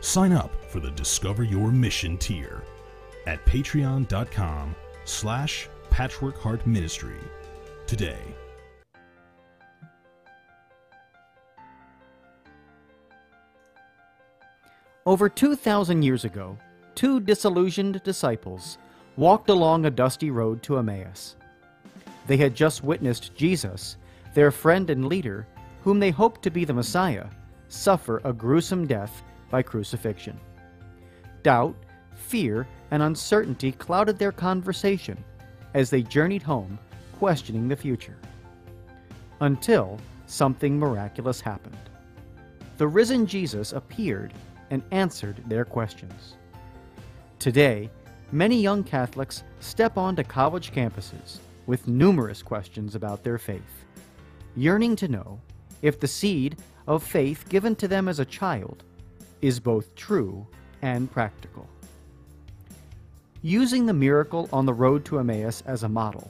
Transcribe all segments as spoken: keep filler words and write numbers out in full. Sign up for the Discover Your Mission tier at patreon.com slash Patchwork Heart Ministry today. Over two thousand years ago, two disillusioned disciples walked along a dusty road to Emmaus. They had just witnessed Jesus, their friend and leader, whom they hoped to be the Messiah, suffer a gruesome death by crucifixion. Doubt, fear, and uncertainty clouded their conversation as they journeyed home, questioning the future. Until something miraculous happened. The risen Jesus appeared and answered their questions. Today, many young Catholics step onto college campuses with numerous questions about their faith, yearning to know if the seed of faith given to them as a child is both true and practical. Using the miracle on the road to Emmaus as a model,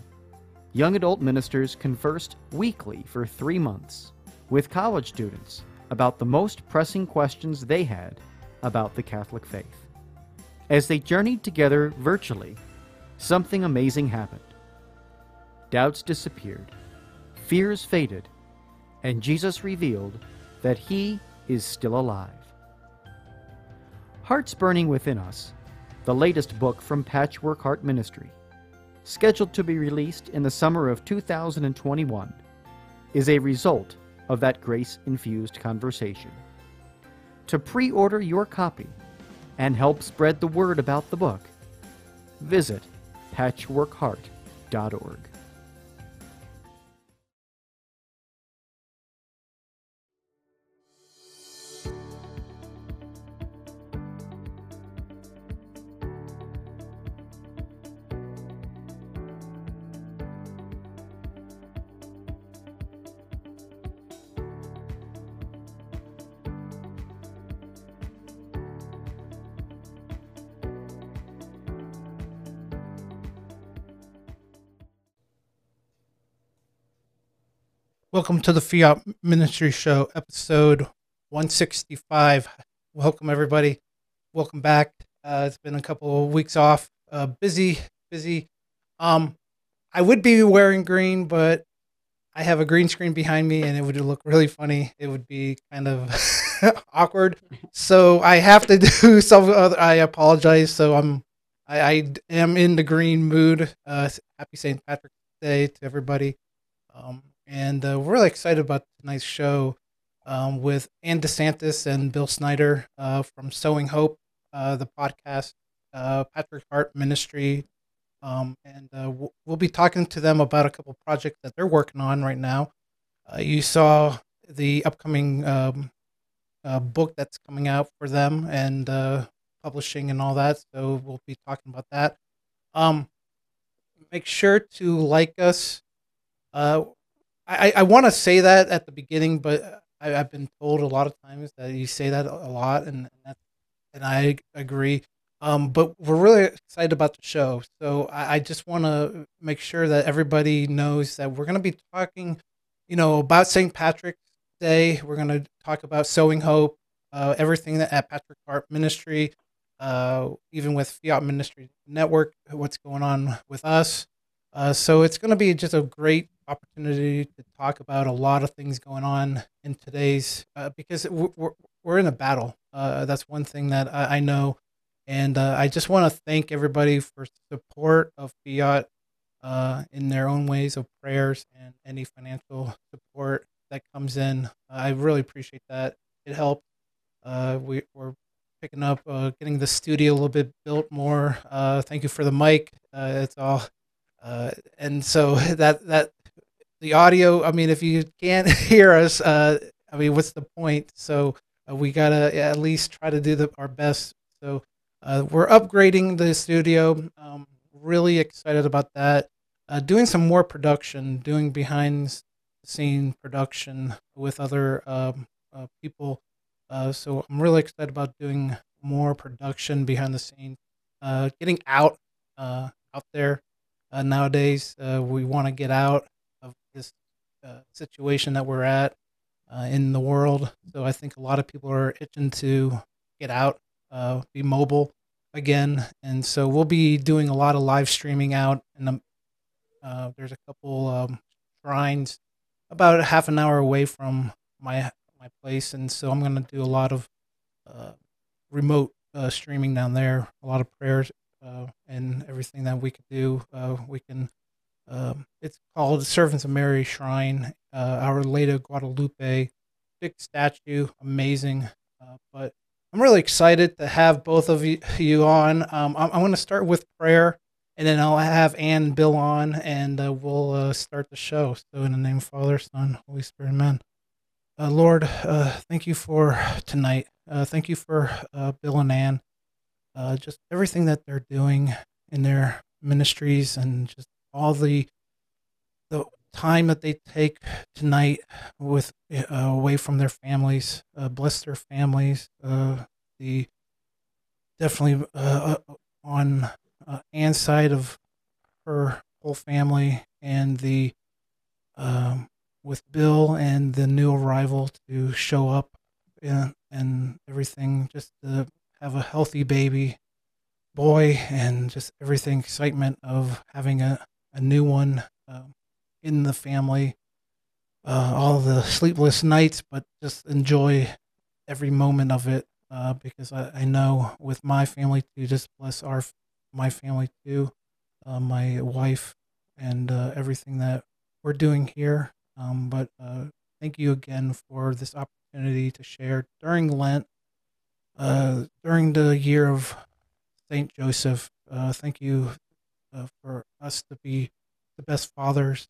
young adult ministers conversed weekly for three months with college students about the most pressing questions they had about the Catholic faith. As they journeyed together virtually, something amazing happened. Doubts disappeared, fears faded, and Jesus revealed that He is still alive. Hearts Burning Within Us, the latest book from Patchwork Heart Ministry, scheduled to be released in the summer of two thousand twenty-one, is a result of that grace-infused conversation. To pre-order your copy and help spread the word about the book, visit patchwork heart dot org. Welcome to the Fiat Ministry Show, episode one sixty-five. Welcome, everybody. Welcome back. Uh, it's been a couple of weeks off. Uh, busy, busy. Um, I would be wearing green, but I have a green screen behind me, and it would look really funny. It would be kind of awkward. So I have to do some other. I apologize. So I'm, I, I am in the green mood. Uh, happy Saint Patrick's Day to everybody. Um, And uh, we're really excited about tonight's show um, with Ann DeSantis and Bill Snyder uh, from Sewing Hope, uh, the podcast, uh, Patrick Hart Ministry. Um, and uh, we'll, we'll be talking to them about a couple projects that they're working on right now. Uh, you saw the upcoming um, uh, book that's coming out for them and uh, publishing and all that. So we'll be talking about that. Um, make sure to like us. Uh, I, I want to say that at the beginning, but I, I've been told a lot of times that you say that a lot, and that's, and I agree. Um, but we're really excited about the show, so I, I just want to make sure that everybody knows that we're going to be talking, you know, about Saint Patrick's Day. We're going to talk about Sewing Hope, uh, everything that at Patrick Hart Ministry, uh, even with Fiat Ministry Network, what's going on with us. Uh, so it's going to be just a great opportunity to talk about a lot of things going on in today's, uh, because we're, we're in a battle. Uh, that's one thing that I, I know. And uh, I just want to thank everybody for support of Fiat uh, in their own ways of prayers and any financial support that comes in. I really appreciate that. It helped. Uh, we, we're picking up, uh, getting the studio a little bit built more. Uh, thank you for the mic. Uh, it's all. Uh, and so that, that, the audio, I mean, if you can't hear us, uh, I mean, what's the point? So uh, we got to at least try to do the, our best. So Uh, we're upgrading the studio. Um, really excited about that. Uh, doing some more production, doing behind-the-scene production with other um, uh, people. Uh, so I'm really excited about doing more production behind the scene, uh, getting out uh, out there. Uh, nowadays, uh, we want to get out of this uh, situation that we're at uh, in the world. So I think a lot of people are itching to get out, uh, be mobile again. And so we'll be doing a lot of live streaming out. And uh, there's a couple um, shrines about half an hour away from my my place. And so I'm going to do a lot of uh, remote uh, streaming down there, a lot of prayers. Uh, and everything that we could do, uh, we can, um, it's called Servants of Mary Shrine, uh, Our Lady of Guadalupe, big statue, amazing. Uh, but I'm really excited to have both of you, you on. Um, I'm, I'm going to start with prayer, and then I'll have Ann and Bill on, and uh, we'll uh, start the show. So in the name of Father, Son, Holy Spirit, amen. Uh, Lord, uh, thank you for tonight. Uh, thank you for uh, Bill and Ann. Uh, just everything that they're doing in their ministries and just all the the time that they take tonight with uh, away from their families. Uh, bless their families. Uh, the definitely uh, on uh, Ann's side of her whole family, and the um, with Bill and the new arrival to show up and, and everything, just the have a healthy baby boy, and just everything, excitement of having a, a new one uh, in the family, uh, all the sleepless nights, but just enjoy every moment of it, uh, because I, I know with my family too, just bless our my family too, uh, my wife, and uh, everything that we're doing here. Um, but uh, thank you again for this opportunity to share during Lent, Uh, during the year of Saint Joseph. Uh, thank you uh, for us to be the best fathers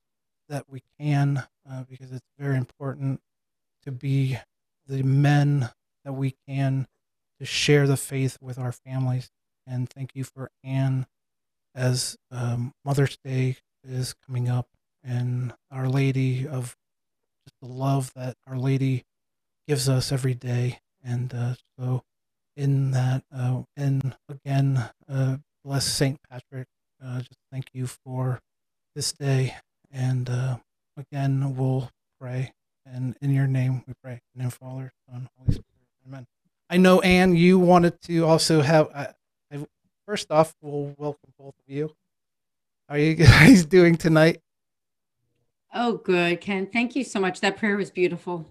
that we can, uh, because it's very important to be the men that we can to share the faith with our families. And thank you for Ann, as um, Mother's Day is coming up, and Our Lady, of just the love that Our Lady gives us every day. And uh, so in that, uh, and again, uh, bless Saint Patrick. Uh, just thank you for this day. And uh, again, we'll pray. And in your name we pray. In the name of Father, Son, Holy Spirit. Amen. I know, Ann, you wanted to also have, I, I, first off, we'll welcome both of you. How are you guys doing tonight? Oh, good, Ken. Thank you so much. That prayer was beautiful.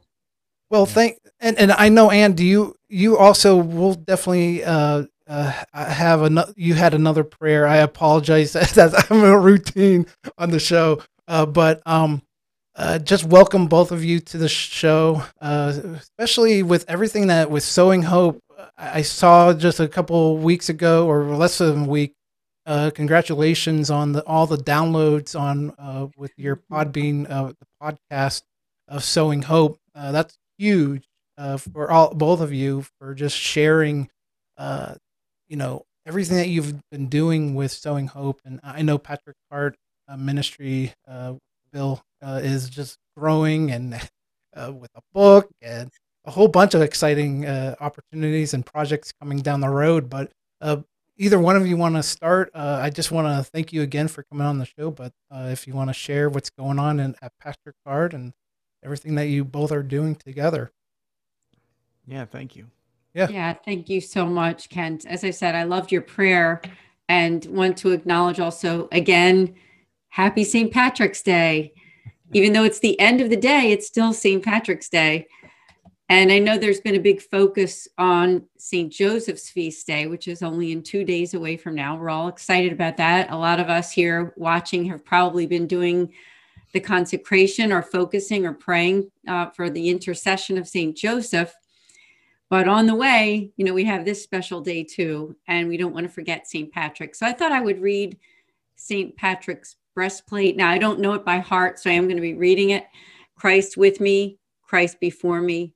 Well, thank, and, and I know, Ann, do you, you also will definitely uh, uh, have another, you had another prayer. I apologize that I'm a routine on the show, uh, but um, uh, just welcome both of you to the show, uh, especially with everything that with Sewing Hope. I saw just a couple weeks ago, or less than a week, uh, congratulations on the, all the downloads on uh, with your Podbean, uh, the podcast of Sewing Hope. Uh, that's huge uh, for all both of you, for just sharing, uh, you know, everything that you've been doing with Sewing Hope. And I know Patrick Hart uh, Ministry, uh, Bill, uh, is just growing, and uh, with a book and a whole bunch of exciting uh, opportunities and projects coming down the road. But uh, either one of you want to start, uh, I just want to thank you again for coming on the show. But uh, if you want to share what's going on in, at Patrick Hart and everything that you both are doing together. Yeah, thank you. Yeah. Yeah, thank you so much, Kent. As I said, I loved your prayer, and want to acknowledge also, again, happy Saint Patrick's Day. Even though it's the end of the day, it's still Saint Patrick's Day. And I know there's been a big focus on Saint Joseph's Feast Day, which is only in two days away from now. We're all excited about that. A lot of us here watching have probably been doing the consecration, or focusing, or praying uh, for the intercession of Saint Joseph. But on the way, you know, we have this special day too, and we don't want to forget Saint Patrick. So I thought I would read Saint Patrick's breastplate. Now, I don't know it by heart, so I am going to be reading it. Christ with me, Christ before me,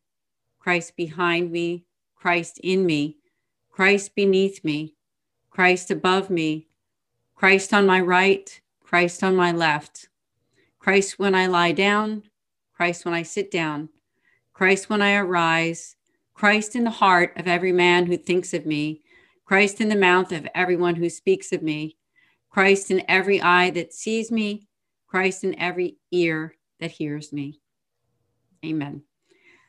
Christ behind me, Christ in me, Christ beneath me, Christ above me, Christ on my right, Christ on my left, Christ when I lie down, Christ when I sit down, Christ when I arise, Christ in the heart of every man who thinks of me, Christ in the mouth of everyone who speaks of me, Christ in every eye that sees me, Christ in every ear that hears me. Amen.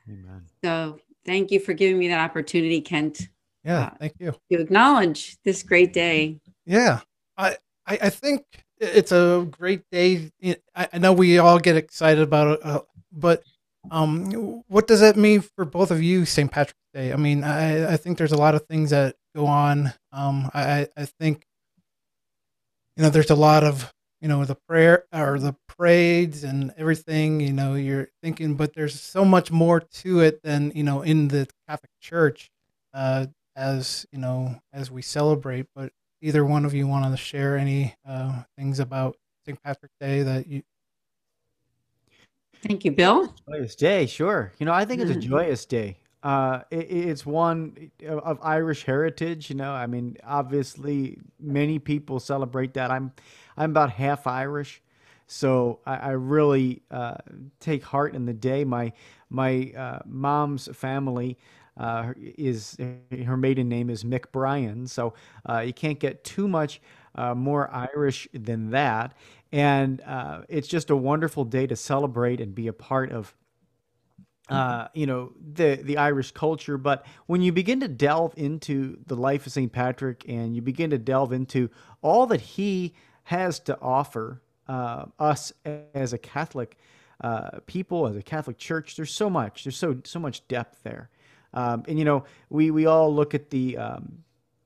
Amen. So thank you for giving me that opportunity, Kent. Yeah, uh, thank you. To acknowledge this great day. Yeah, I, I, I think it's a great day. I, I know we all get excited about it, uh, but um, what does that mean for both of you, Saint Patrick's Day? I mean, I, I think there's a lot of things that go on. Um, I, I think, you know, there's a lot of, you know, the prayer or the parades and everything, you know, you're thinking, but there's so much more to it than, you know, in the Catholic Church, uh, as, you know, as we celebrate. But either one of you want to share any uh, things about Saint Patrick's Day that you... Thank you, Bill. Joyous day, sure. You know, I think it's a joyous day. Uh, it, it's one of Irish heritage, you know, I mean, obviously many people celebrate that. I'm, I'm about half Irish. So I, I really, uh, take heart in the day. My, my, uh, mom's family, uh, is her maiden name is McBrien. So, uh, you can't get too much, uh, more Irish than that. And, uh, it's just a wonderful day to celebrate and be a part of, uh, you know, the, the Irish culture. But when you begin to delve into the life of Saint Patrick and you begin to delve into all that he has to offer, uh, us as a Catholic, uh, people, as a Catholic church, there's so much, there's so, so much depth there. Um, and you know, we, we all look at the, um,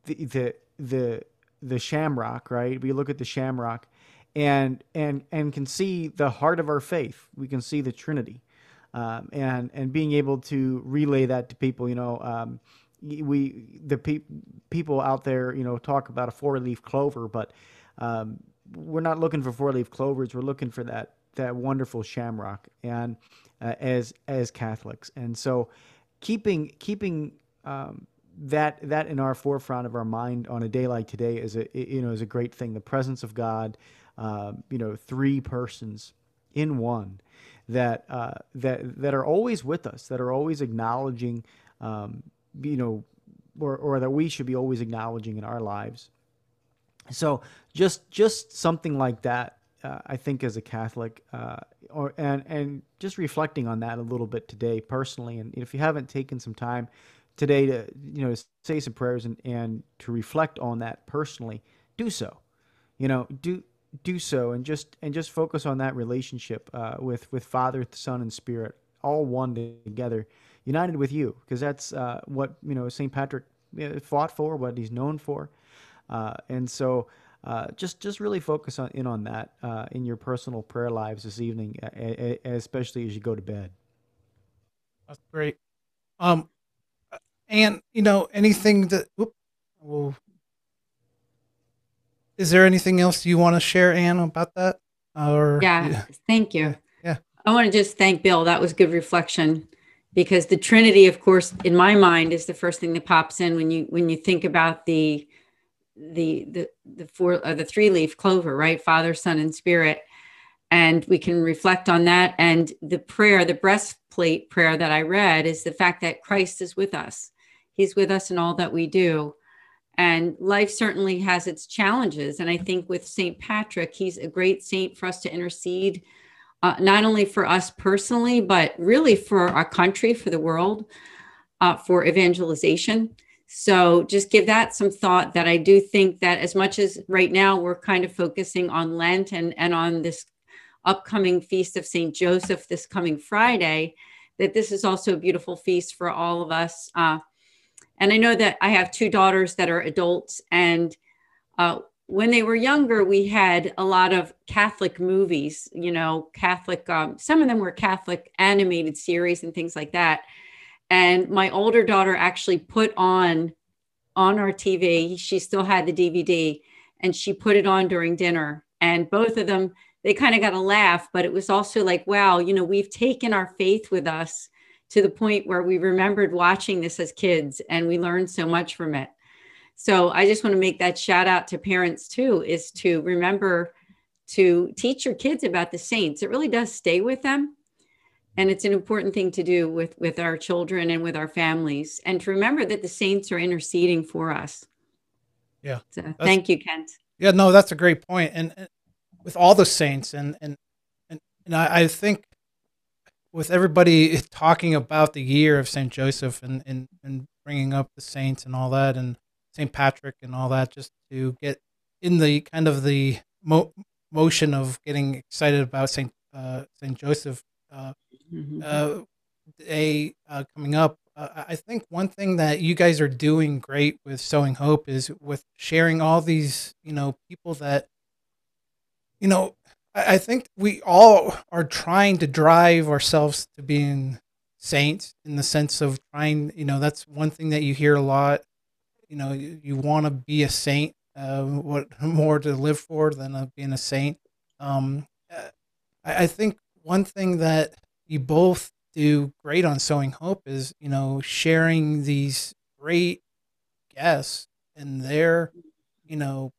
the, the, the, the shamrock, right? We look at the shamrock and, and, and can see the heart of our faith. We can see the Trinity. Um, and, and being able to relay that to people, you know, um, we, the pe people out there, you know, talk about a four leaf clover, but, um, we're not looking for four leaf clovers. We're looking for that, that wonderful shamrock and, uh, as, as Catholics. And so keeping, keeping, um, that, that in our forefront of our mind on a day like today is a, you know, is a great thing. The presence of God, uh, you know, three persons in one, that, uh, that, that are always with us, that are always acknowledging, um, you know, or, or that we should be always acknowledging in our lives. So just, just something like that, uh, I think as a Catholic, uh, or, and, and just reflecting on that a little bit today personally. And if you haven't taken some time today to, you know, say some prayers and, and to reflect on that personally, do so, you know, do, do so and just and just focus on that relationship uh with with Father, Son, and Spirit, all one together, united with you, because that's uh what, you know, Saint Patrick fought for, what he's known for, uh and so uh just just really focus on in on that uh in your personal prayer lives this evening, especially as you go to bed. That's great. Um and you know, anything that whoop, we'll is there anything else you want to share, Ann, about that? Or yeah, yeah. Thank you. Yeah, yeah. I want to just thank Bill. That was good reflection, because the Trinity, of course, in my mind is the first thing that pops in when you when you think about the the the the four uh, the three-leaf clover, right? Father, Son, and Spirit. And we can reflect on that, and the prayer, the breastplate prayer that I read, is the fact that Christ is with us. He's with us in all that we do. And life certainly has its challenges. And I think with Saint Patrick, he's a great saint for us to intercede, uh, not only for us personally, but really for our country, for the world, uh, for evangelization. So just give that some thought, that I do think that as much as right now we're kind of focusing on Lent and, and on this upcoming feast of Saint Joseph this coming Friday, that this is also a beautiful feast for all of us. Uh, And I know that I have two daughters that are adults, and uh, when they were younger, we had a lot of Catholic movies, you know, Catholic, um, some of them were Catholic animated series and things like that. And my older daughter actually put on, on our T V, she still had the D V D, and she put it on during dinner. And both of them, they kind of got a laugh, but it was also like, wow, you know, we've taken our faith with us to the point where we remembered watching this as kids, and we learned so much from it. So I just want to make that shout out to parents too, is to remember to teach your kids about the saints. It really does stay with them. And it's an important thing to do with, with our children and with our families. And to remember that the saints are interceding for us. Yeah. So thank you, Kent. Yeah, no, that's a great point. And, and with all the saints, and, and, and, and I, I think with everybody talking about the year of Saint Joseph and, and, and bringing up the saints and all that, and Saint Patrick and all that, just to get in the kind of the mo motion of getting excited about Saint Uh, Saint Joseph uh, uh, Day uh, coming up. Uh, I think one thing that you guys are doing great with Sewing Hope is with sharing all these, you know, people that, you know, I, I think we all are trying to drive ourselves to being saints, in the sense of trying, you know, that's one thing that you hear a lot. You know, you, you want to be a saint. Uh, what more to live for than uh, being a saint? Um, I, I think one thing that you both do great on Sewing Hope is, you know, sharing these great guests and their, you know,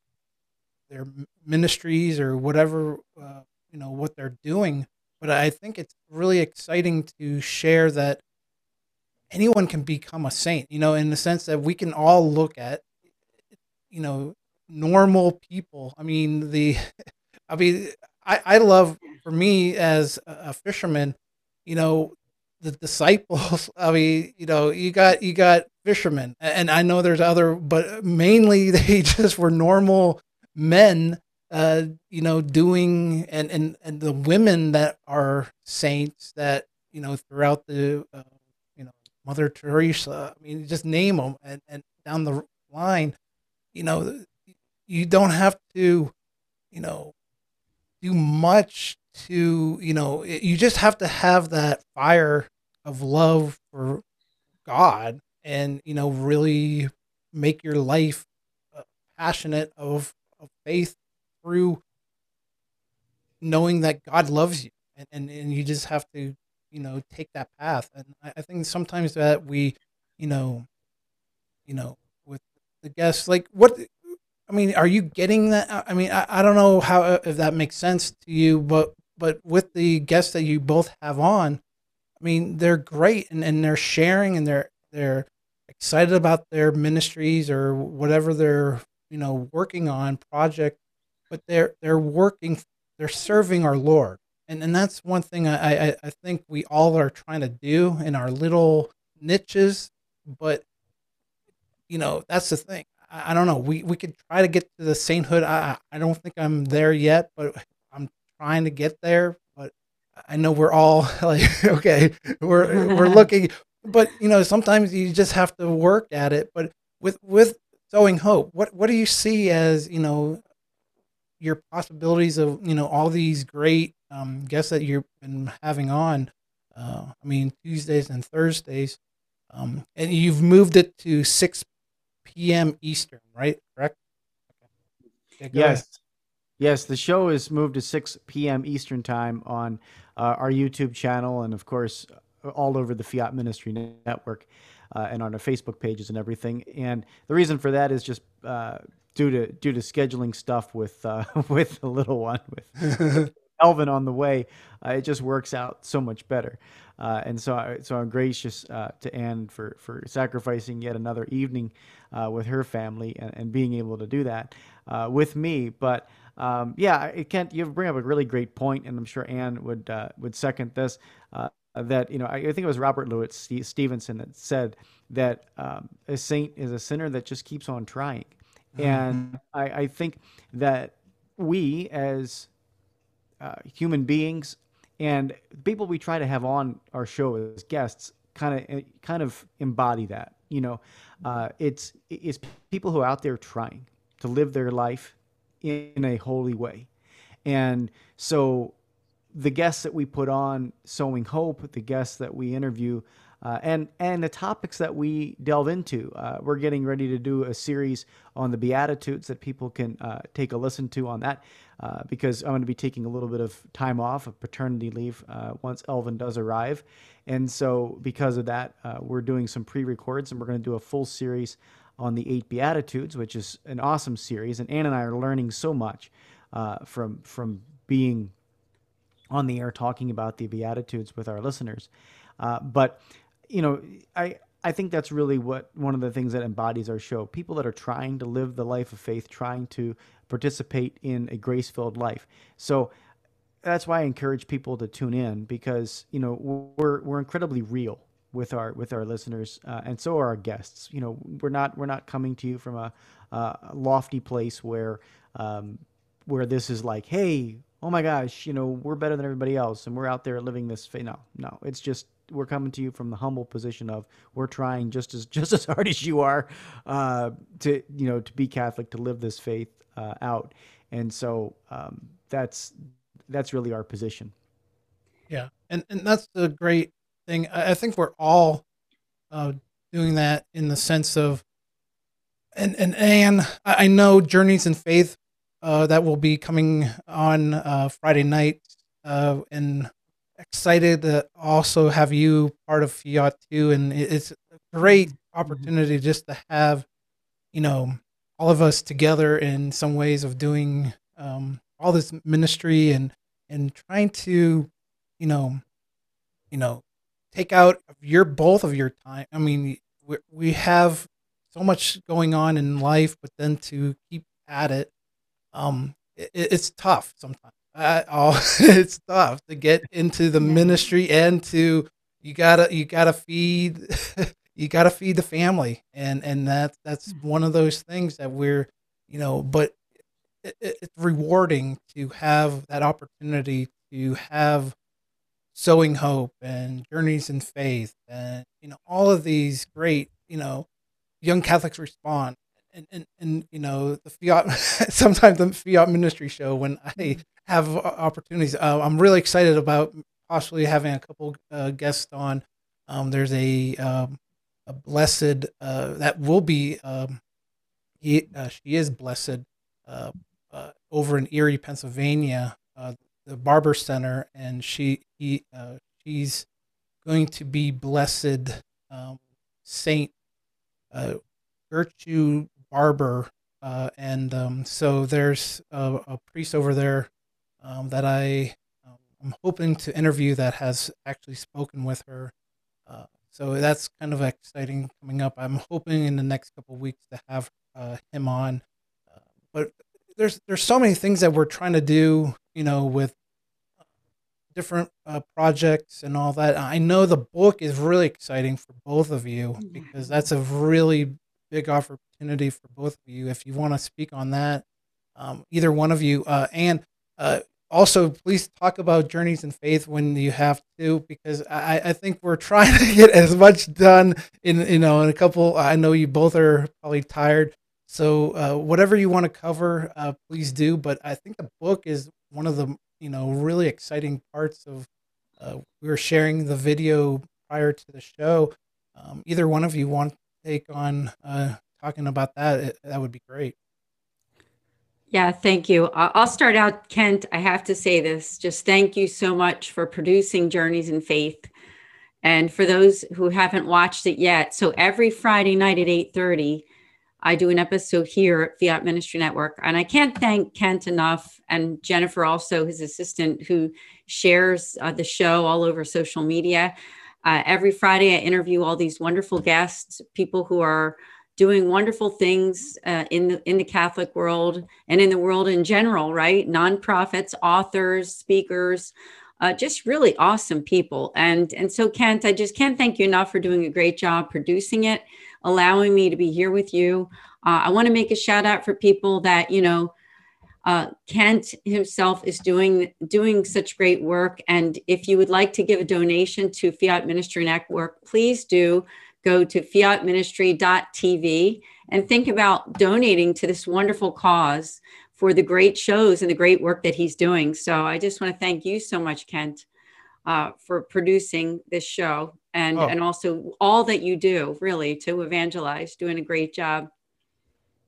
their ministries or whatever, uh, you know, what they're doing. But I think it's really exciting to share that anyone can become a saint, you know, in the sense that we can all look at, you know, normal people. I mean, the, I mean, I, I love, for me as a fisherman, you know, the disciples, I mean, you know, you got, you got fishermen, and I know there's other, but mainly they just were normal men, uh, you know, doing, and, and, and the women that are saints that, you know, throughout the, uh, you know, Mother Teresa, I mean, just name them, and, and down the line, you know, you don't have to, you know, do much to, you know, you just have to have that fire of love for God, and, you know, really make your life passionate of, of faith through knowing that God loves you. And, and, and you just have to, you know, take that path. And I, I think sometimes that we, you know, you know, the guests, like, what, I mean, are you getting that? I mean, I, I don't know how, if that makes sense to you, but, but with the guests that you both have on, I mean, they're great, and, and they're sharing, and they're, they're excited about their ministries or whatever they're, you know, working on project, but they're, they're working, they're serving our Lord. And, and that's one thing I, I, I think we all are trying to do in our little niches, but, you know, that's the thing. I, I don't know. We, we could try to get to the sainthood. I, I don't think I'm there yet, but I'm trying to get there. But I know we're all like, okay, we're, we're looking, but, you know, sometimes you just have to work at it. But with, with Sewing Hope, what, what do you see as, you know, your possibilities of, you know, all these great um, guests that you've been having on, uh, I mean, Tuesdays and Thursdays, um, and you've moved it to six P M Eastern, right? Correct? Okay. Yeah, yes. Ahead. Yes. The show is moved to six P M Eastern time on uh, our YouTube channel, and of course, all over the Fiat Ministry Network, uh, and on our Facebook pages and everything. And the reason for that is just uh, due to due to scheduling stuff with uh, with the little one, with Elvin on the way. Uh, it just works out so much better. Uh, and so, I, so I'm gracious uh, to Ann for, for sacrificing yet another evening uh, with her family, and, and being able to do that uh, with me. But um, yeah, Kent, you bring up a really great point, and I'm sure Ann would, uh, would second this, uh, that, you know, I, I think it was Robert Louis Stevenson that said that um, a saint is a sinner that just keeps on trying. Mm-hmm. And I, I think that we as Uh, human beings, and people we try to have on our show as guests kind of kind of embody that. You know, uh, it's it's people who are out there trying to live their life in a holy way. And so the guests that we put on Sowing Hope, the guests that we interview, uh, and and the topics that we delve into, uh, we're getting ready to do a series on the Beatitudes that people can uh, take a listen to on that. Uh, because I'm going to be taking a little bit of time off of paternity leave uh, once Elvin does arrive. And so because of that, uh, we're doing some pre-records, and we're going to do a full series on the Eight Beatitudes, which is an awesome series, and Ann and I are learning so much uh, from from being on the air talking about the Beatitudes with our listeners. Uh, but you know, I I think that's really what one of the things that embodies our show. People that are trying to live the life of faith, trying to participate in a grace-filled life. So that's why I encourage people to tune in, because you know we're we're incredibly real with our with our listeners, uh, and so are our guests. You know, we're not we're not coming to you from a, uh, a lofty place where um, where this is like, hey, oh my gosh, you know, we're better than everybody else, and we're out there living this. Fa-. No, no, it's just we're coming to you from the humble position of we're trying just as just as hard as you are uh, to you know to be Catholic, to live this faith uh, out, and so um, that's that's really our position. Yeah, and and that's the great thing. I think we're all uh, doing that in the sense of, and and Ann, I know Journeys in Faith uh, that will be coming on uh, Friday night, uh, and excited to also have you part of Fiat too. And it's a great opportunity just to have, you know, all of us together in some ways of doing um, all this ministry and and trying to, you know, you know. take out your both of your time. I mean, we we have so much going on in life, but then to keep at it, um, it, it's tough sometimes. I, oh, it's tough to get into the ministry and to you gotta you gotta feed you gotta feed the family, and and that that's one of those things that we're you know. But it, it's rewarding to have that opportunity to have Sewing Hope and Journeys in Faith and, you know, all of these great, you know, Young Catholics Respond and, and, and you know, the Fiat, sometimes the Fiat Ministry Show when I have opportunities. Uh, I'm really excited about possibly having a couple uh, guests on. Um, there's a, um, a blessed uh, that will be, um, he, uh, she is blessed uh, uh, over in Erie, Pennsylvania, uh, the Barber Center, and she he, uh, she's going to be blessed um, Saint uh, Gertrude Barber, uh, and um, so there's a, a priest over there um, that I um, I'm hoping to interview that has actually spoken with her. Uh, so that's kind of exciting coming up. I'm hoping in the next couple of weeks to have uh, him on, uh, but there's there's so many things that we're trying to do, you know, with different uh, projects and all that. I know the book is really exciting for both of you, because that's a really big opportunity for both of you. If you want to speak on that, um, either one of you, uh, and uh, also please talk about Journeys in Faith when you have to, because I, I think we're trying to get as much done in, you know, in a couple, I know you both are probably tired. So uh, whatever you want to cover, uh, please do. But I think the book is one of the, you know, really exciting parts of, uh, we were sharing the video prior to the show. Um, either one of you want to take on uh, talking about that, it, that would be great. Yeah, thank you. I'll start out, Kent. I have to say this. Just thank you so much for producing Journeys in Faith. And for those who haven't watched it yet, so every Friday night at eight thirty, I do an episode here at Fiat Ministry Network, and I can't thank Kent enough, and Jennifer also, his assistant, who shares uh, the show all over social media. Uh, every Friday, I interview all these wonderful guests, people who are doing wonderful things uh, in the in the Catholic world and in the world in general, right? Nonprofits, authors, speakers, uh, just really awesome people. And, and so, Kent, I just can't thank you enough for doing a great job producing it, allowing me to be here with you. Uh, I want to make a shout out for people that, you know, uh, Kent himself is doing doing such great work. And if you would like to give a donation to Fiat Ministry Network, please do go to fiat ministry dot t v and think about donating to this wonderful cause for the great shows and the great work that he's doing. So I just want to thank you so much, Kent, uh, for producing this show. And, oh. and also all that you do, really, to evangelize, doing a great job.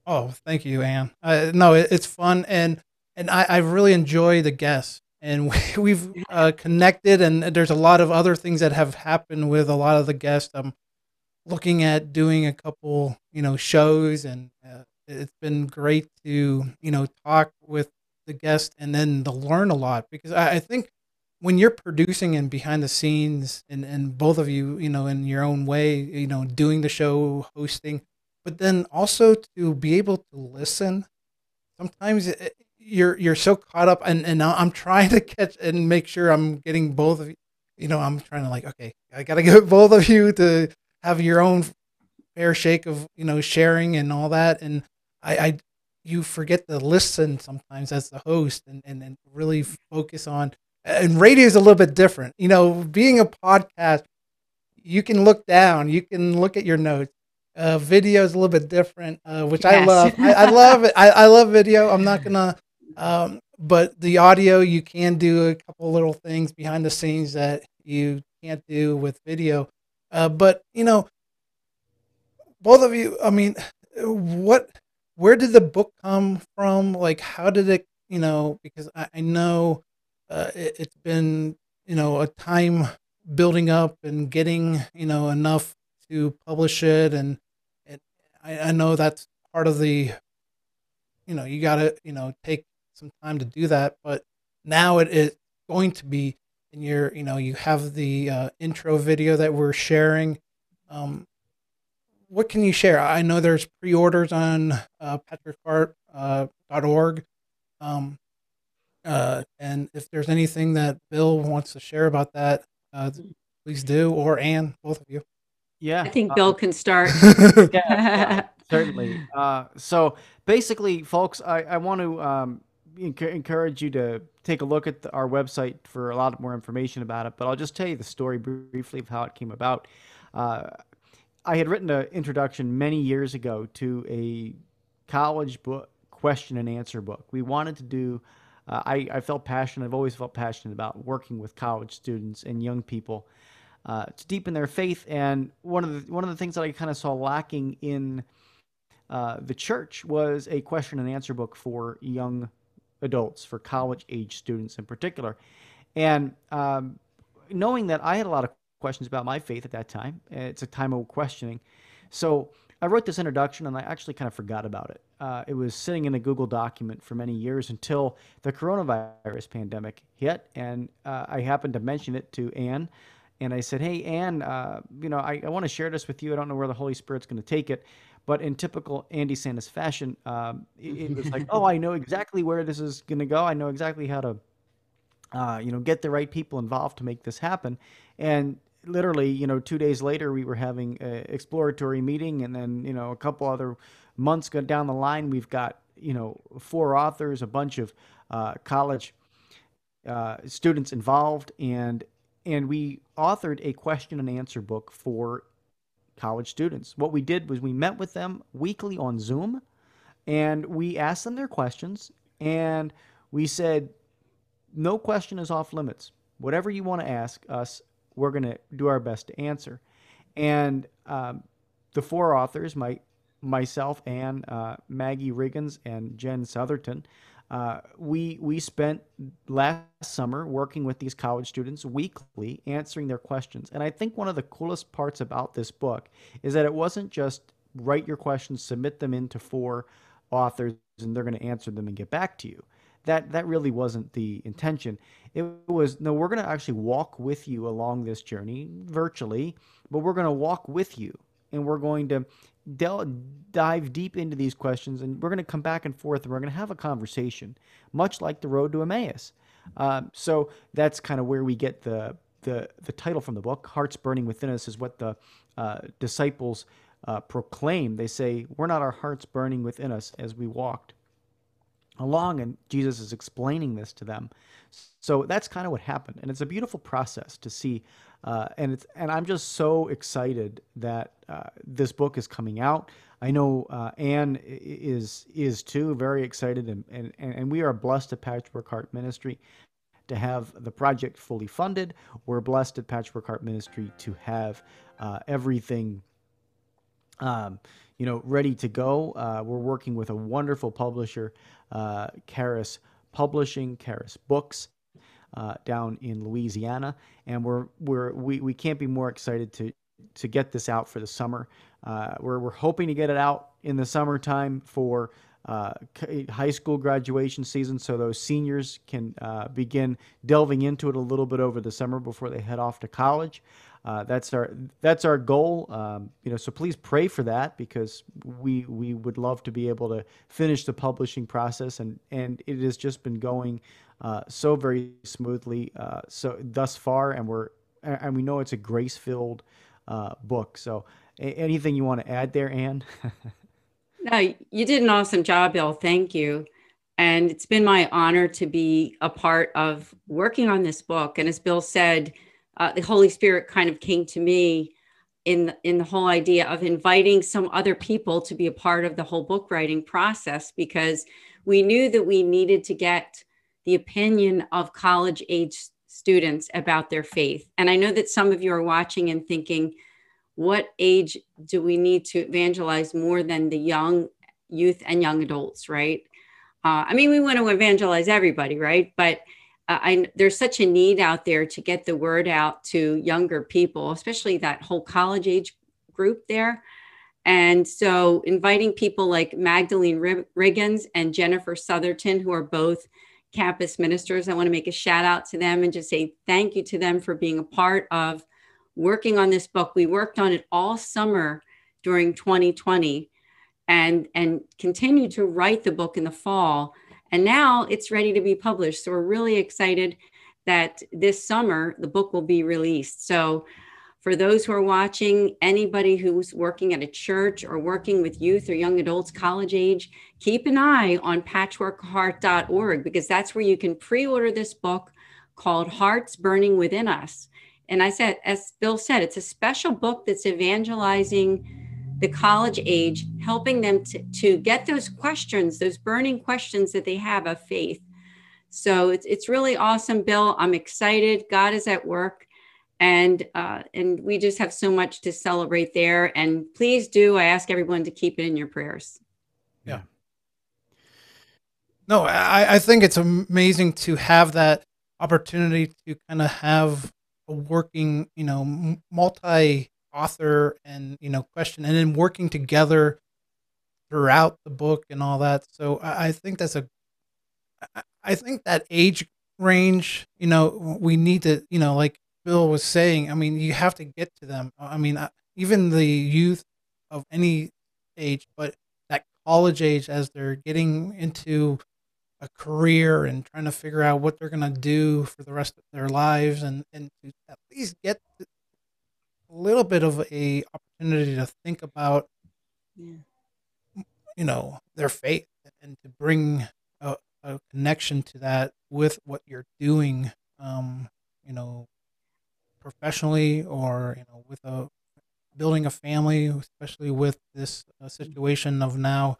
Oh, thank you, Ann. Uh, no, it, it's fun. And and I, I really enjoy the guests. And we, we've uh, connected, and there's a lot of other things that have happened with a lot of the guests. Um, looking at doing a couple, you know, shows, and uh, it's been great to, you know, talk with the guest and then to learn a lot, because I, I think when you're producing and behind the scenes, and, and both of you, you know, in your own way, you know, doing the show, hosting, but then also to be able to listen, sometimes it, you're, you're so caught up, and, and I'm trying to catch and make sure I'm getting both of you, you know, I'm trying to like, okay, I got to get both of you to have your own fair shake of, you know, sharing and all that. And I, I you forget to listen sometimes as the host, and, and, and really focus on, and radio is a little bit different. You know, being a podcast, you can look down, you can look at your notes. Uh, video is a little bit different, uh, which yes. I love. I, I love it. I, I love video. I'm not going to, um, but the audio, you can do a couple little things behind the scenes that you can't do with video. Uh, but, you know, both of you, I mean, what, where did the book come from? Like, how did it, you know, because I, I know uh, it, it's been, you know, a time building up and getting, you know, enough to publish it. And it, I, I know that's part of the, you know, you got to, you know, take some time to do that. But now it is going to be, and you're, you know, you have the uh, intro video that we're sharing. Um, what can you share? I know there's pre-orders on uh, patrick hart dot org. Uh, um, uh, and if there's anything that Bill wants to share about that, uh, please do, or Ann, both of you. Yeah. I think Bill uh, can start. Yeah, yeah, certainly. Uh, so basically, folks, I, I want to um, encourage you to take a look at the, our website for a lot more information about it, but I'll just tell you the story briefly of how it came about. Uh, I had written an introduction many years ago to a college book, question and answer book. We wanted to do, uh, I, I felt passionate, I've always felt passionate about working with college students and young people uh, to deepen their faith. And one of the, one of the things that I kind of saw lacking in uh, the church was a question and answer book for young adults, for college age students in particular. And um, knowing that I had a lot of questions about my faith at that time, it's a time of questioning. So I wrote this introduction and I actually kind of forgot about it. Uh, it was sitting in a Google document for many years until the coronavirus pandemic hit. And uh, I happened to mention it to Ann, and I said, hey, Ann, uh, you know, I, I want to share this with you. I don't know where the Holy Spirit's going to take it. But in typical Ann DeSantis fashion, um, it, it was like, oh, I know exactly where this is going to go. I know exactly how to, uh, you know, get the right people involved to make this happen. And literally, you know, two days later, we were having an exploratory meeting. And then, you know, a couple other months down the line, we've got, you know, four authors, a bunch of uh, college uh, students involved. And, and we authored a question and answer book for college students. What we did was we met with them weekly on Zoom, and we asked them their questions, and we said, no question is off limits. Whatever you want to ask us, we're going to do our best to answer. And um, the four authors, my, myself, Ann, uh, Maggie Riggins, and Jen Southerton, uh, we, we spent last summer working with these college students weekly, answering their questions. And I think one of the coolest parts about this book is that it wasn't just write your questions, submit them into four authors, and they're going to answer them and get back to you. That, that really wasn't the intention. It was, no, we're going to actually walk with you along this journey virtually, but we're going to walk with you, and we're going to del dive deep into these questions, and we're going to come back and forth, and we're going to have a conversation, much like the road to Emmaus. Um, so that's kind of where we get the, the, the title from the book. Hearts Burning Within Us is what the uh, disciples uh, proclaim. They say, we're not our hearts burning within us as we walked along, and Jesus is explaining this to them. So that's kind of what happened, and it's a beautiful process to see. Uh, and it's and I'm just so excited that uh, this book is coming out. I know uh, Ann is is too very excited, and and and we are blessed at Patchwork Heart Ministry to have the project fully funded. We're blessed at Patchwork Heart Ministry to have uh, everything, Um, you know, ready to go. Uh, we're working with a wonderful publisher, uh, Karis Publishing, Karis Books, uh, down in Louisiana, and we're we're we we can't be more excited to to get this out for the summer. Uh, we're, we're hoping to get it out in the summertime for uh, high school graduation season, so those seniors can uh, begin delving into it a little bit over the summer before they head off to college. Uh, that's our that's our goal, um, you know. So please pray for that, because we we would love to be able to finish the publishing process, and and it has just been going uh, so very smoothly uh, so thus far, and we're and we know it's a grace-filled uh, book. So a- anything you want to add there, Ann? No, you did an awesome job, Bill. Thank you, and it's been my honor to be a part of working on this book. And as Bill said, Uh, the Holy Spirit kind of came to me in, in the whole idea of inviting some other people to be a part of the whole book writing process, because we knew that we needed to get the opinion of college age students about their faith. And I know that some of you are watching and thinking, what age do we need to evangelize more than the young youth and young adults, right? Uh, I mean, we want to evangelize everybody, right? But Uh, I, there's such a need out there to get the word out to younger people, especially that whole college age group there. And so inviting people like Magdalene Riggins and Jennifer Southerton, who are both campus ministers, I want to make a shout out to them and just say thank you to them for being a part of working on this book. We worked on it all summer during twenty twenty and, and continued to write the book in the fall. And now it's ready to be published. So we're really excited that this summer the book will be released. So for those who are watching, anybody who's working at a church or working with youth or young adults college age, keep an eye on patchwork heart dot org, because that's where you can pre-order this book called Hearts Burning Within Us. And I said, as Bill said, it's a special book that's evangelizing the college age, helping them to, to get those questions, those burning questions that they have of faith. So it's it's really awesome, Bill. I'm excited. God is at work. And uh, and we just have so much to celebrate there. And please do, I ask everyone to keep it in your prayers. Yeah. No, I, I think it's amazing to have that opportunity to kind of have a working, you know, multi- author and, you know, question, and then working together throughout the book and all that. So I think that's a, I think that age range, you know, we need to, you know, like Bill was saying, I mean, you have to get to them. I mean, even the youth of any age, but that college age, as they're getting into a career and trying to figure out what they're going to do for the rest of their lives, and, and to at least get to a little bit of a opportunity to think about, yeah, you know, their faith, and to bring a, a connection to that with what you're doing, um, you know, professionally, or, you know, with a building a family, especially with this uh, situation of now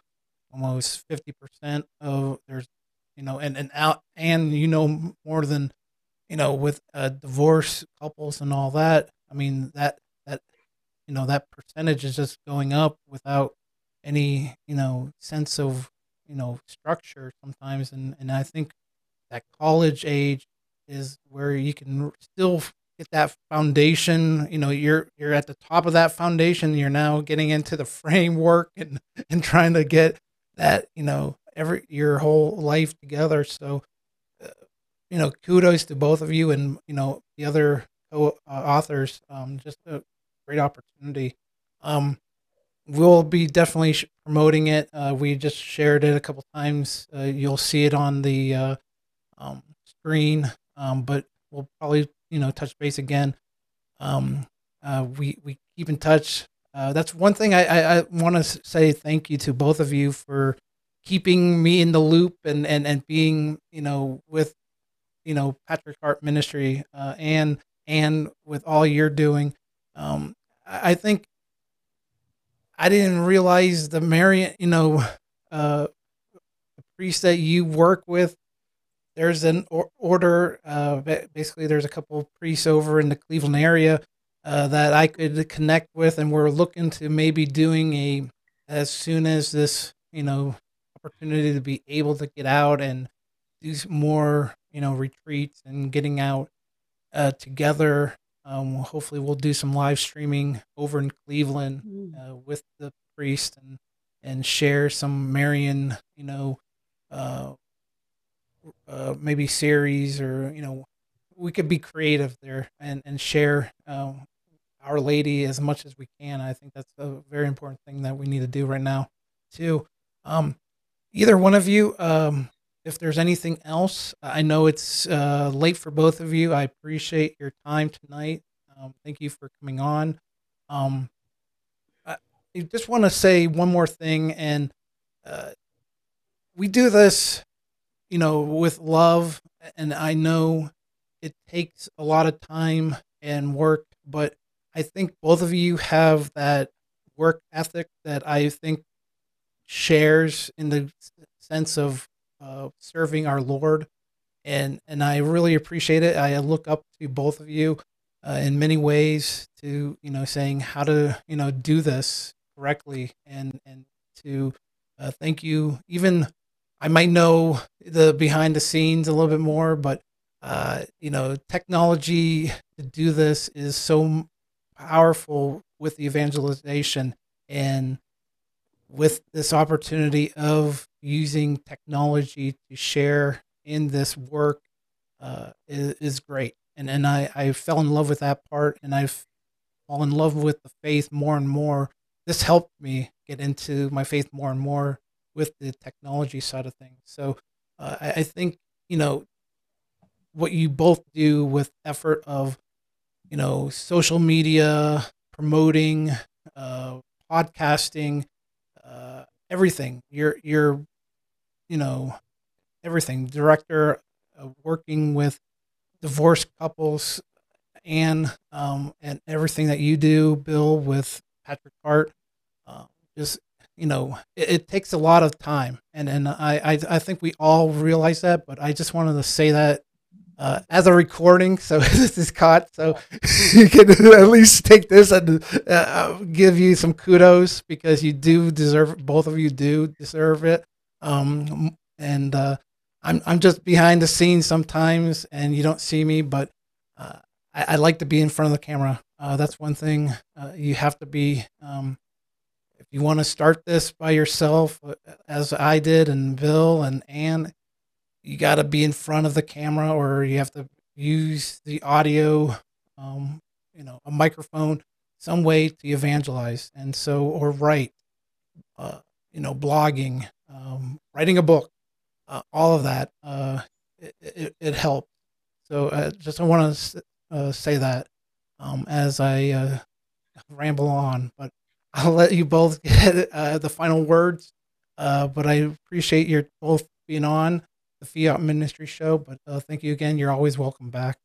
almost fifty percent of there's, you know, and, and out, and, you know, more than, you know, with uh, divorce couples and all that. I mean, that, that, you know, that percentage is just going up without any, you know, sense of, you know, structure sometimes. And, and I think that college age is where you can still get that foundation. You know, you're, you're at the top of that foundation. You're now getting into the framework and, and trying to get that, you know, every, your whole life together. So, uh, you know, kudos to both of you, and, you know, the other Uh, authors, um, just a great opportunity. Um, we'll be definitely sh- promoting it. Uh, we just shared it a couple times. Uh, you'll see it on the uh, um, screen, um, but we'll probably, you know, touch base again. Um, uh, we we keep in touch. Uh, that's one thing I I, I want to say thank you to both of you for keeping me in the loop, and and and being, you know, with, you know, Patrick Hart Ministry, uh, and and with all you're doing. um, I think I didn't realize the Marian, you know, uh, the priest that you work with. There's an or- order. Uh, basically, there's a couple of priests over in the Cleveland area uh, that I could connect with, and we're looking to maybe doing a, as soon as this, you know, opportunity to be able to get out and do more, you know, retreats and getting out Uh, together, Um, hopefully we'll do some live streaming over in Cleveland mm. uh, with the priest and, and share some Marian, you know, uh, uh, maybe series, or, you know, we could be creative there and, and share uh, Our Lady as much as we can. I think that's a very important thing that we need to do right now too. Um, either one of you, um, if there's anything else, I know it's uh, late for both of you. I appreciate your time tonight. Um, thank you for coming on. Um, I just want to say one more thing, and uh, we do this, you know, with love, and I know it takes a lot of time and work, but I think both of you have that work ethic that I think shares in the sense of Uh, serving our Lord, and and I really appreciate it. I look up to both of you uh, in many ways to, you know, saying how to, you know, do this correctly, and and to uh, thank you. Even I might know the behind the scenes a little bit more, but uh, you know, technology to do this is so powerful with the evangelization, and with this opportunity of using technology to share in this work uh, is, is great. And and I, I fell in love with that part, and I've fallen in love with the faith more and more. This helped me get into my faith more and more with the technology side of things. So uh, I, I think, you know, what you both do with effort of, you know, social media, promoting, uh, podcasting, uh, everything, you're, you're, you know, everything, director, uh, working with divorced couples, and, um, and everything that you do, Bill, with Patrick Hart, uh, just, you know, it, it takes a lot of time. And, and I, I, I think we all realize that, but I just wanted to say that, uh, as a recording, so this is caught, so you can at least take this and uh, give you some kudos, because you do deserve it. Both of you do deserve it. Um, and uh, I'm I'm just behind the scenes sometimes, and you don't see me, but uh, I, I like to be in front of the camera. Uh, that's one thing uh, you have to be. Um, if you want to start this by yourself, as I did, and Bill and Ann, you got to be in front of the camera, or you have to use the audio, um, you know, a microphone, some way to evangelize. And so, or write, uh, you know, blogging, um, writing a book, uh, all of that, uh, it, it, it helped. So uh, just, I want to uh, say that, um, as I, uh, ramble on, but I'll let you both get uh, the final words. Uh, but I appreciate your both being on the Fiat Ministry Show, but uh, thank you again. You're always welcome back.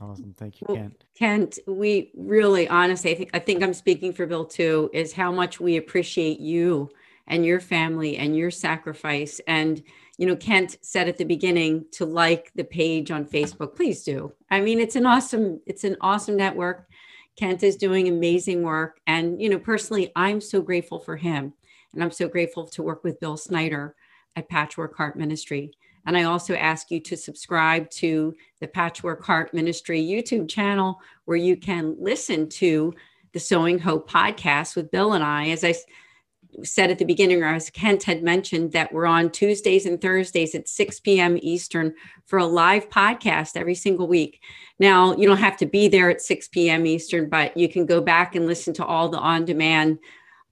Awesome. Thank you, Kent. Kent, we really, honestly, I think, I think I'm speaking for Bill too, is how much we appreciate you and your family and your sacrifice. And, you know, Kent said at the beginning to like the page on Facebook, please do. I mean, it's an awesome, it's an awesome network. Kent is doing amazing work. And, you know, personally, I'm so grateful for him. And I'm so grateful to work with Bill Snyder at Patchwork Heart Ministry. And I also ask you to subscribe to the Patchwork Heart Ministry YouTube channel, where you can listen to the Sewing Hope podcast with Bill and I. As I said at the beginning, or as Kent had mentioned, that we're on Tuesdays and Thursdays at six p m Eastern for a live podcast every single week. Now, you don't have to be there at six p m Eastern, but you can go back and listen to all the on-demand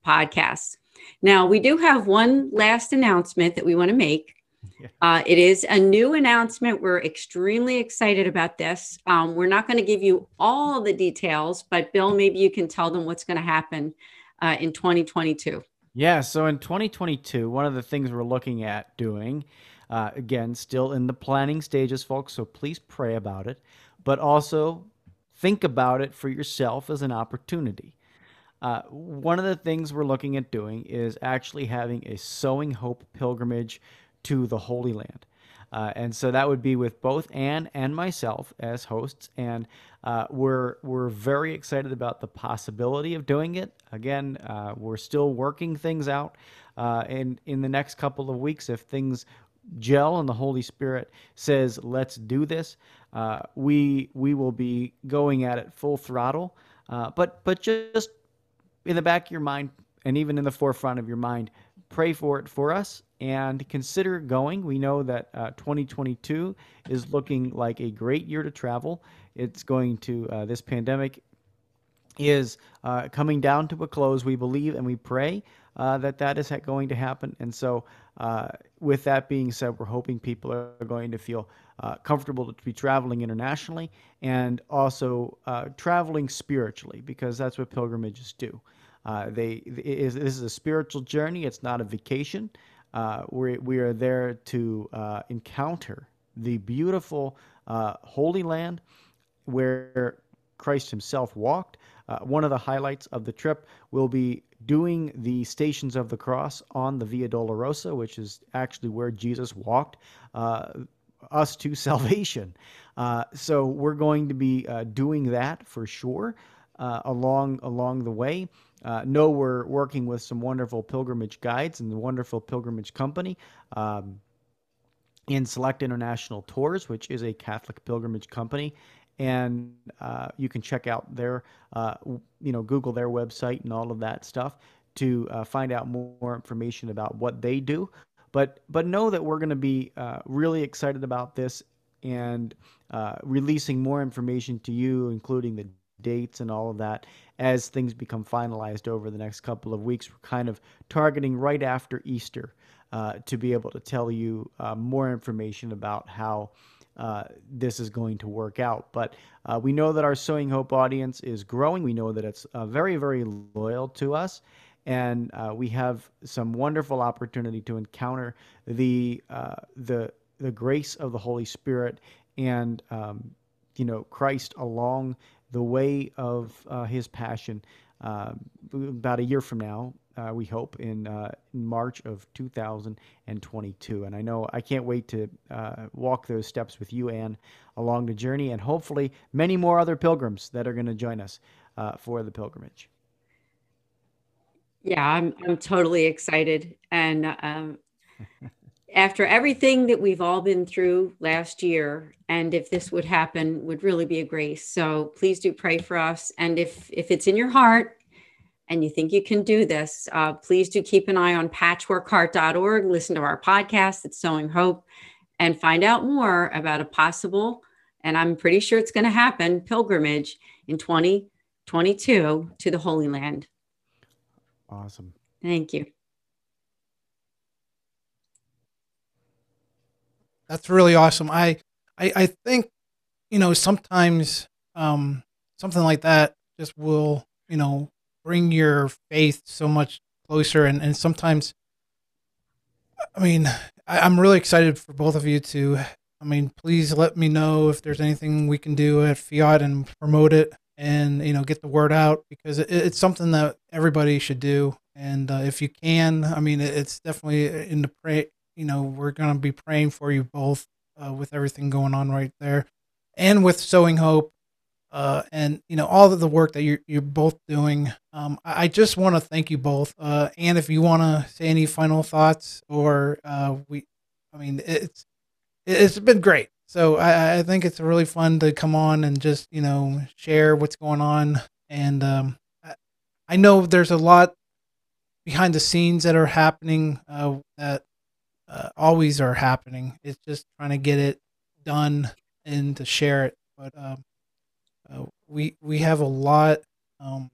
podcasts. Now, we do have one last announcement that we want to make. Yeah. Uh, it is a new announcement. We're extremely excited about this. Um, we're not going to give you all the details, but Bill, maybe you can tell them what's going to happen uh, in twenty twenty-two. Yeah, so in twenty twenty-two, one of the things we're looking at doing, uh, again, still in the planning stages, folks, so please pray about it, but also think about it for yourself as an opportunity. Uh, one of the things we're looking at doing is actually having a Sewing Hope pilgrimage to the Holy Land. Uh, and so that would be with both Ann and myself as hosts. And uh, we're, we're very excited about the possibility of doing it. Again, uh, we're still working things out. Uh, and in the next couple of weeks, if things Jill and the Holy Spirit says, let's do this, uh, we we will be going at it full throttle. Uh, but but just in the back of your mind, and even in the forefront of your mind, pray for it for us and consider going. We know that uh, twenty twenty-two is looking like a great year to travel. It's going to, uh, this pandemic is uh, coming down to a close, we believe, and we pray uh, that that is going to happen. And so uh, with that being said, we're hoping people are going to feel uh, comfortable to be traveling internationally and also uh, traveling spiritually, because that's what pilgrimages do. Uh, they is, this is a spiritual journey. It's not a vacation. Uh, we we are there to uh, encounter the beautiful uh, Holy Land where Christ himself walked. Uh, one of the highlights of the trip will be doing the Stations of the Cross on the Via Dolorosa, which is actually where Jesus walked uh, us to salvation. Uh, so we're going to be uh, doing that for sure uh, along along the way. Uh, know we're working with some wonderful pilgrimage guides and the wonderful pilgrimage company um, in Select International Tours, which is a Catholic pilgrimage company. And uh, you can check out their, uh, you know, Google their website and all of that stuff to uh, find out more information about what they do. But but know that we're going to be uh, really excited about this and uh, releasing more information to you, including the dates and all of that, as things become finalized over the next couple of weeks. We're kind of targeting right after Easter uh, to be able to tell you uh, more information about how uh, this is going to work out. But uh, we know that our Sewing Hope audience is growing. We know that it's uh, very, very loyal to us. And uh, we have some wonderful opportunity to encounter the, uh, the, the grace of the Holy Spirit and, um, you know, Christ along the way of uh, his passion. Uh, about a year from now, uh, we hope, in uh, March of two thousand twenty-two. And I know I can't wait to uh, walk those steps with you, Anne, along the journey, and hopefully many more other pilgrims that are going to join us uh, for the pilgrimage. Yeah, I'm I'm totally excited. And um, after everything that we've all been through last year, and if this would happen, would really be a grace. So please do pray for us. And if, if it's in your heart and you think you can do this, uh, please do keep an eye on patchwork heart dot org, listen to our podcast, It's Sewing Hope, and find out more about a possible, and I'm pretty sure it's going to happen, pilgrimage in twenty twenty-two to the Holy Land. Awesome. Thank you. That's really awesome. I, I, I think, you know, sometimes um, something like that just will, you know, bring your faith so much closer. And, and sometimes, I mean, I, I'm really excited for both of you to, I mean, please let me know if there's anything we can do at Fiat and promote it and, you know, get the word out, because it, it's something that everybody should do. And uh, if you can, I mean, it, it's definitely in the pray. You know, we're going to be praying for you both uh, with everything going on right there, and with Sewing Hope uh, and, you know, all of the work that you're, you're both doing. Um, I, I just want to thank you both. Uh, and if you want to say any final thoughts, or uh, we, I mean, it's, it's been great. So I, I think it's really fun to come on and just, you know, share what's going on. And um, I, I know there's a lot behind the scenes that are happening uh, that, Uh, always are happening. It's just trying to get it done and to share it. But um, uh, we we have a lot um,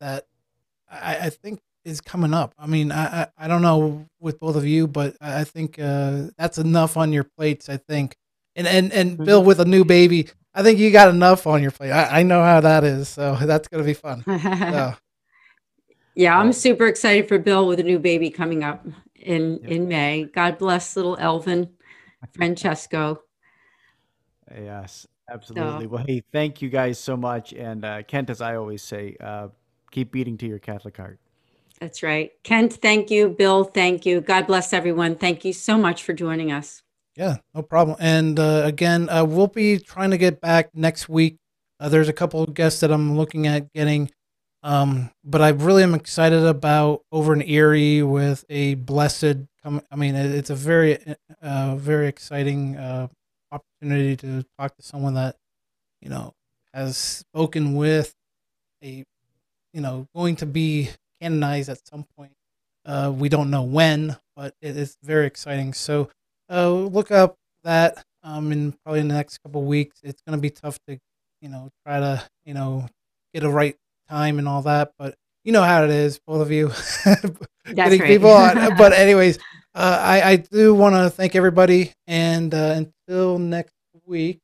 that I, I think is coming up. I mean, I, I, I don't know with both of you, but I, I think uh, that's enough on your plates, I think. And, and, and Bill, with a new baby, I think you got enough on your plate. I, I know how that is, so that's going to be fun. So. Yeah, I'm super excited for Bill with a new baby coming up in, yep. in May. God bless little Elvin Francesco. Yes, absolutely. So. Well, hey, thank you guys so much. And uh, Kent, as I always say, uh, keep beating to your Catholic heart. That's right. Kent, thank you. Bill, thank you. God bless everyone. Thank you so much for joining us. Yeah, no problem. And uh, again, uh, we'll be trying to get back next week. Uh, there's a couple of guests that I'm looking at getting. Um, but I really am excited about Over in Erie with a blessed I mean, it's a very, uh, very exciting uh, opportunity to talk to someone that, you know, has spoken with a, you know, going to be canonized at some point. Uh, we don't know when, but it is very exciting. So uh, look up that um, in probably in the next couple of weeks. It's going to be tough to, you know, try to, you know, get a right time and all that, but you know how it is, both of you. Getting right. people on. But anyways, uh, I, I do want to thank everybody. And uh, until next week,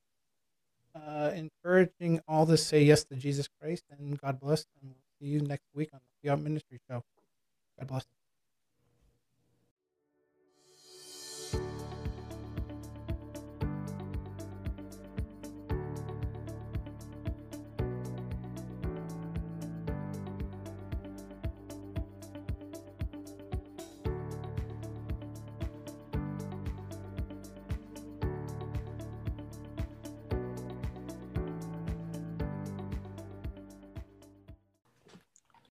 uh, encouraging all to say yes to Jesus Christ, and God bless. And we'll see you next week on the Fiat Ministry Show. God bless.